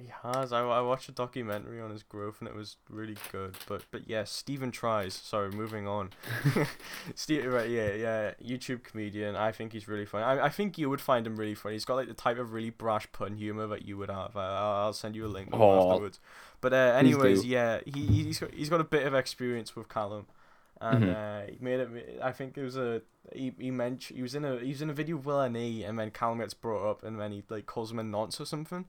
He has. I, I watched a documentary on his growth, and it was really good. But but yeah, Stephen Tries. Sorry, moving on. Steve, right? Yeah, yeah. YouTube comedian. I think he's really funny. I I think you would find him really funny. He's got like the type of really brash pun humor that you would have. I, I'll send you a link afterwards. But uh, anyways, yeah, he he's got, he's got a bit of experience with Callum, and mm-hmm. uh, he made it. I think it was a he he mentioned he was in a he was in a video with Willne, and then Callum gets brought up, and then he like calls him a nonce or something.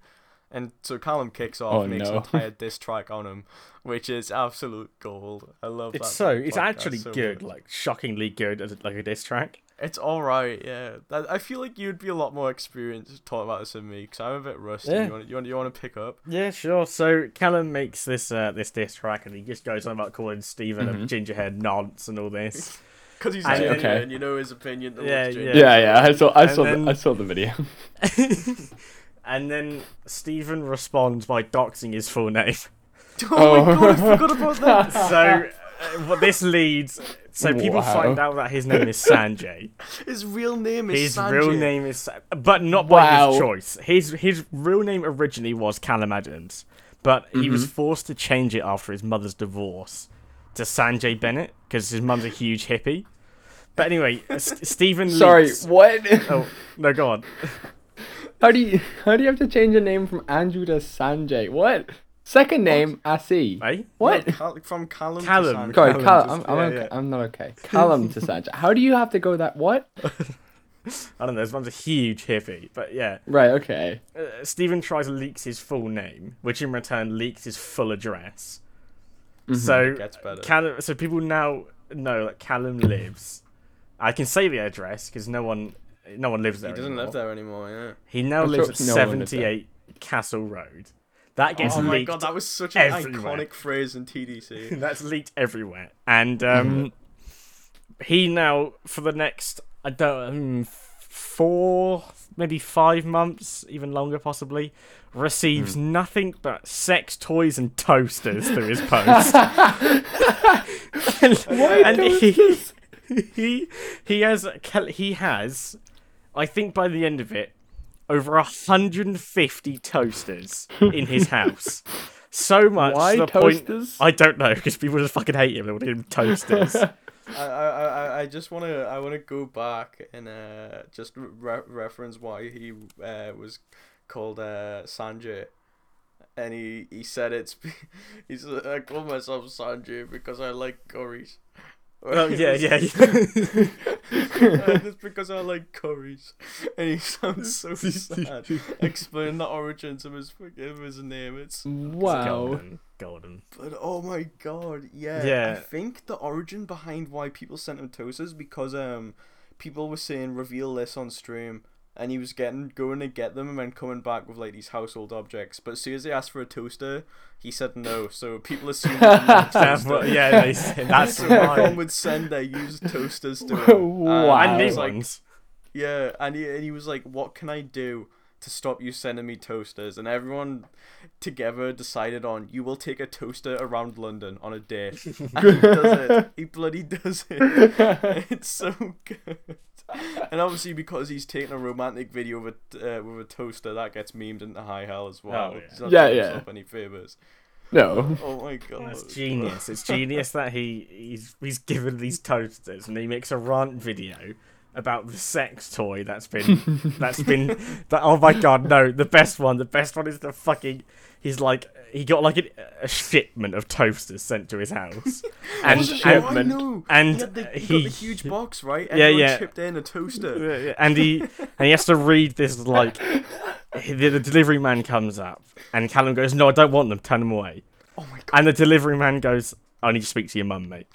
And so Callum kicks off, oh, makes no. an entire diss track on him, which is absolute gold. I love it's that. It's so podcast. It's actually so good, good, like shockingly good as like a diss track. It's all right, yeah. I feel like you'd be a lot more experienced talking about this than me because I'm a bit rusty. Yeah. You want you want you want to pick up? Yeah, sure. So Callum makes this uh, this diss track, and he just goes on about calling Stephen mm-hmm. a gingerhead nonce and all this. Because he's and, okay. and you know his opinion. Yeah, yeah, yeah, yeah. I saw I and saw then... the, I saw the video. And then Stephen responds by doxing his full name. Oh, oh my god, I forgot about that. So, uh, what this leads... So people wow. find out that his name is Sanjay. His real name is his Sanjay. His real name is... But not wow. by his choice. His his real name originally was Callum Adams. But he mm-hmm. was forced to change it after his mother's divorce to Sanjay Bennett, because his mum's a huge hippie. But anyway, S- Stephen... Sorry, leads, what? Oh, no, go on. How do you how do you have to change your name from Andrew to Sanjay? What? Second name, Asi. Eh? What? No, Cal- from Callum, Callum to Sanjay. Sorry, Callum. Callum I'm, I'm, yeah, okay. yeah. I'm not okay. Callum to Sanjay. How do you have to go that? What? I don't know. This one's a huge hippie, but yeah. Right, okay. Uh, Stephen Tries leaks his full name, which in return leaks his full address. Mm-hmm. So, gets better. Callum, so people now know that Callum lives. I can say the address because no one... No one lives there. He doesn't anymore. live there anymore. Yeah. He now I'm lives sure at no seventy-eight Castle Road. That gets oh leaked. Oh my god, that was such an everywhere. iconic phrase in T D C. That's leaked everywhere, and um, he now for the next I don't um, four, maybe five months, even longer possibly, receives mm. nothing but sex toys and toasters through his post. and and he, he he has he has. I think by the end of it, over one hundred fifty toasters in his house. So much. Why to the toasters? Point, I don't know, because people just fucking hate him. They want to give him toasters. I, I, I just want to I want to go back and uh, just re- reference why he uh, was called uh, Sanjay. And he, he said it's... He's like, I call myself Sanjay because I like curries. Well, yeah, yeah, yeah. That's because I like curries, and he sounds so sad. Explain the origins of his of his name. It's wow, it's golden. golden. But oh my god, yeah. yeah. I think the origin behind why people sent him toasters because um people were saying reveal this on stream, and he was getting going to get them and then coming back with like these household objects. But as soon as they asked for a toaster, he said no. So people assumed toaster. Yeah, they, that's so everyone would send their used toasters to him. And new ones. Like, yeah, and he and he was like, "What can I do to stop you sending me toasters?" And everyone together decided on, you will take a toaster around London on a day. And he does it. He bloody does it. It's so good. And obviously because he's taking a romantic video with, uh, with a toaster, that gets memed into high hell as well. Oh, yeah, yeah. yeah. Up any favors. No. Oh my god. That's genius. It's genius that he he's, he's given these toasters and he makes a rant video about the sex toy that's been that's been that, oh my god, no, the best one the best one is the fucking, he's like, he got like a, a shipment of toasters sent to his house and and, oh, and he, the, he, he got the huge box, right? Everyone yeah yeah chipped in a toaster, yeah, yeah. and he and he has to read this, like the, the delivery man comes up and Callum goes, "No, I don't want them, turn them away." Oh my god. And the delivery man goes, "I need to speak to your mum, mate."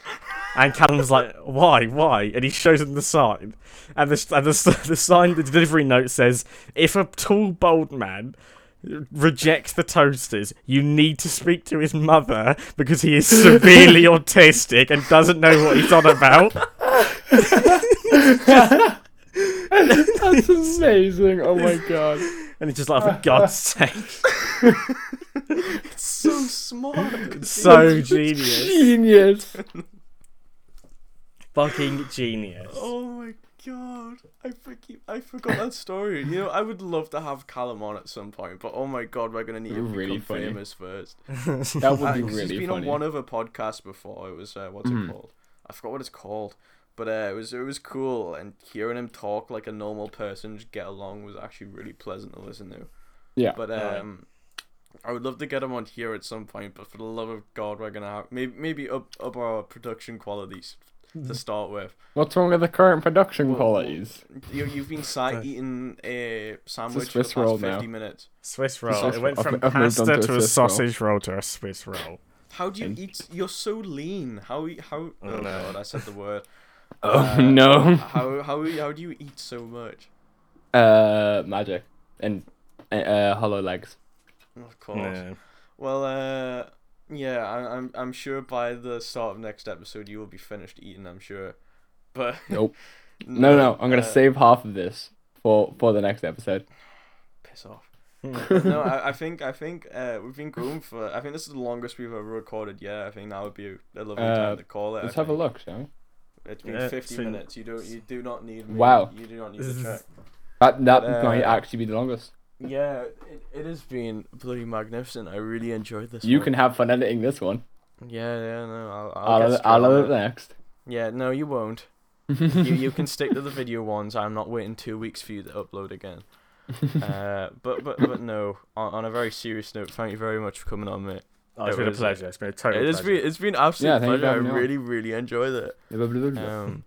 And Callum's like, "Why? Why?" And he shows him the sign. And the, and the, the sign, the delivery note says, "If a tall, bold man rejects the toasters, you need to speak to his mother because he is severely autistic and doesn't know what he's on about." That's amazing. Oh my god. And it's just like, for God's sake. It's so smart. So genius. Genius. Fucking genius. Oh my god. I freaking I forgot that story. You know, I would love to have Callum on at some point, but oh my god, we're gonna need him to really become famous first. That would be really funny. He's been on one other podcast before. It was uh, what's mm. it called? I forgot what it's called. But uh, it was it was cool, and hearing him talk like a normal person, just get along, was actually really pleasant to listen to. Yeah. But um, right. I would love to get him on here at some point, but for the love of God, we're gonna have maybe maybe up up our production qualities to start with. What's wrong with the current production well, qualities? You, you've been sat eating a sandwich a Swiss for the past fifty now. minutes. Swiss roll. Swiss it went from I've, pasta I've to, to a sausage roll. roll to a Swiss roll. How do you and... eat? You're so lean. How how? Oh, oh no. God, I said the word. Oh uh, no! How how how do you eat so much? Uh, magic and uh hollow legs. Of course. Yeah. Well, uh, yeah, I, I'm I'm sure by the start of next episode you will be finished eating. I'm sure, but nope. no, no, no, I'm gonna uh, save half of this for for the next episode. Piss off. no, I, I think I think uh, we've been going for. I think this is the longest we've ever recorded. Yeah, I think that would be a lovely uh, time to call it. Let's have a look, shall we? It's been yeah, fifty so... minutes. You don't. You do not need. Me. Wow. You do not need the track. That that uh, might actually be the longest. Yeah, it, it has been bloody magnificent. I really enjoyed this. You one. can have fun editing this one. Yeah, yeah, no. I'll I'll, I'll, I'll edit it next. Yeah, no, you won't. you you can stick to the video ones. I'm not waiting two weeks for you to upload again. Uh, but but but no. On, on a very serious note, thank you very much for coming on, mate. Oh, it's it been was, a pleasure. It's been a total it pleasure. Been, it's been absolute yeah, pleasure. I really, on. really enjoyed it. Um,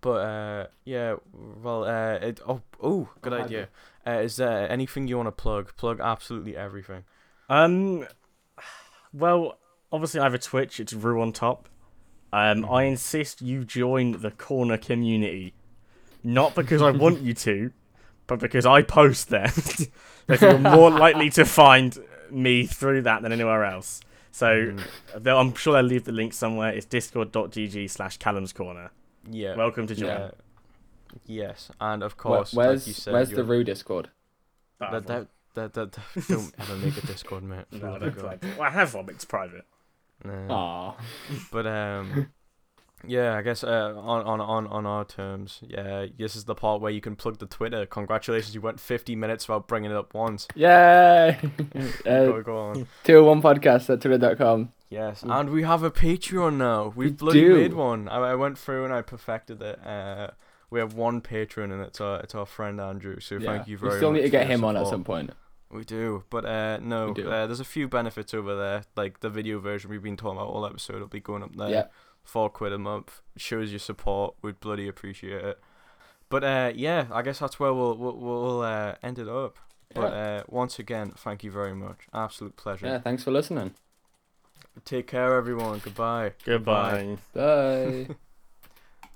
but, uh, yeah, well, uh, it, oh, oh, good oh, idea. Uh, is there anything you want to plug? Plug absolutely everything. Um, Well, obviously I have a Twitch. It's RooOnTop. Um, I insist you join the corner community. Not because I want you to, but because I post there. If you're more likely to find... me through that than anywhere else, so mm. I'm sure I'll leave the link somewhere. It's discord dot g g slash Callum's Corner. Yeah, welcome to join. Yeah. Yes, and of course, Where, where's like you said, where's you're... the Roo Discord? That, that, that, that, that, don't ever make a Discord, mate. No, I don't like well, I have one, but it's private. Nah. But um, yeah, I guess uh, on on on on our terms. Yeah, this is the part where you can plug the Twitter. Congratulations, you went fifty minutes without bringing it up once. Yay! uh, go on. two oh one podcast at twitter dot com. Yes, and we have a Patreon now. We've we bloody do. made one. I, I went through and I perfected it. Uh, we have one patron, and it's our it's our friend Andrew. So yeah. thank you very much. We still much need to get him support. on at some point. We do, but uh, no, uh, there's a few benefits over there. Like the video version we've been talking about all episode will be going up there. Yeah. Four quid a month shows your support. We'd bloody appreciate it. But uh, yeah, I guess that's where we'll we'll, we'll uh, end it up. But yeah. uh, once again, thank you very much. Absolute pleasure. Yeah, thanks for listening. Take care, everyone. Goodbye. Goodbye. Bye. Bye.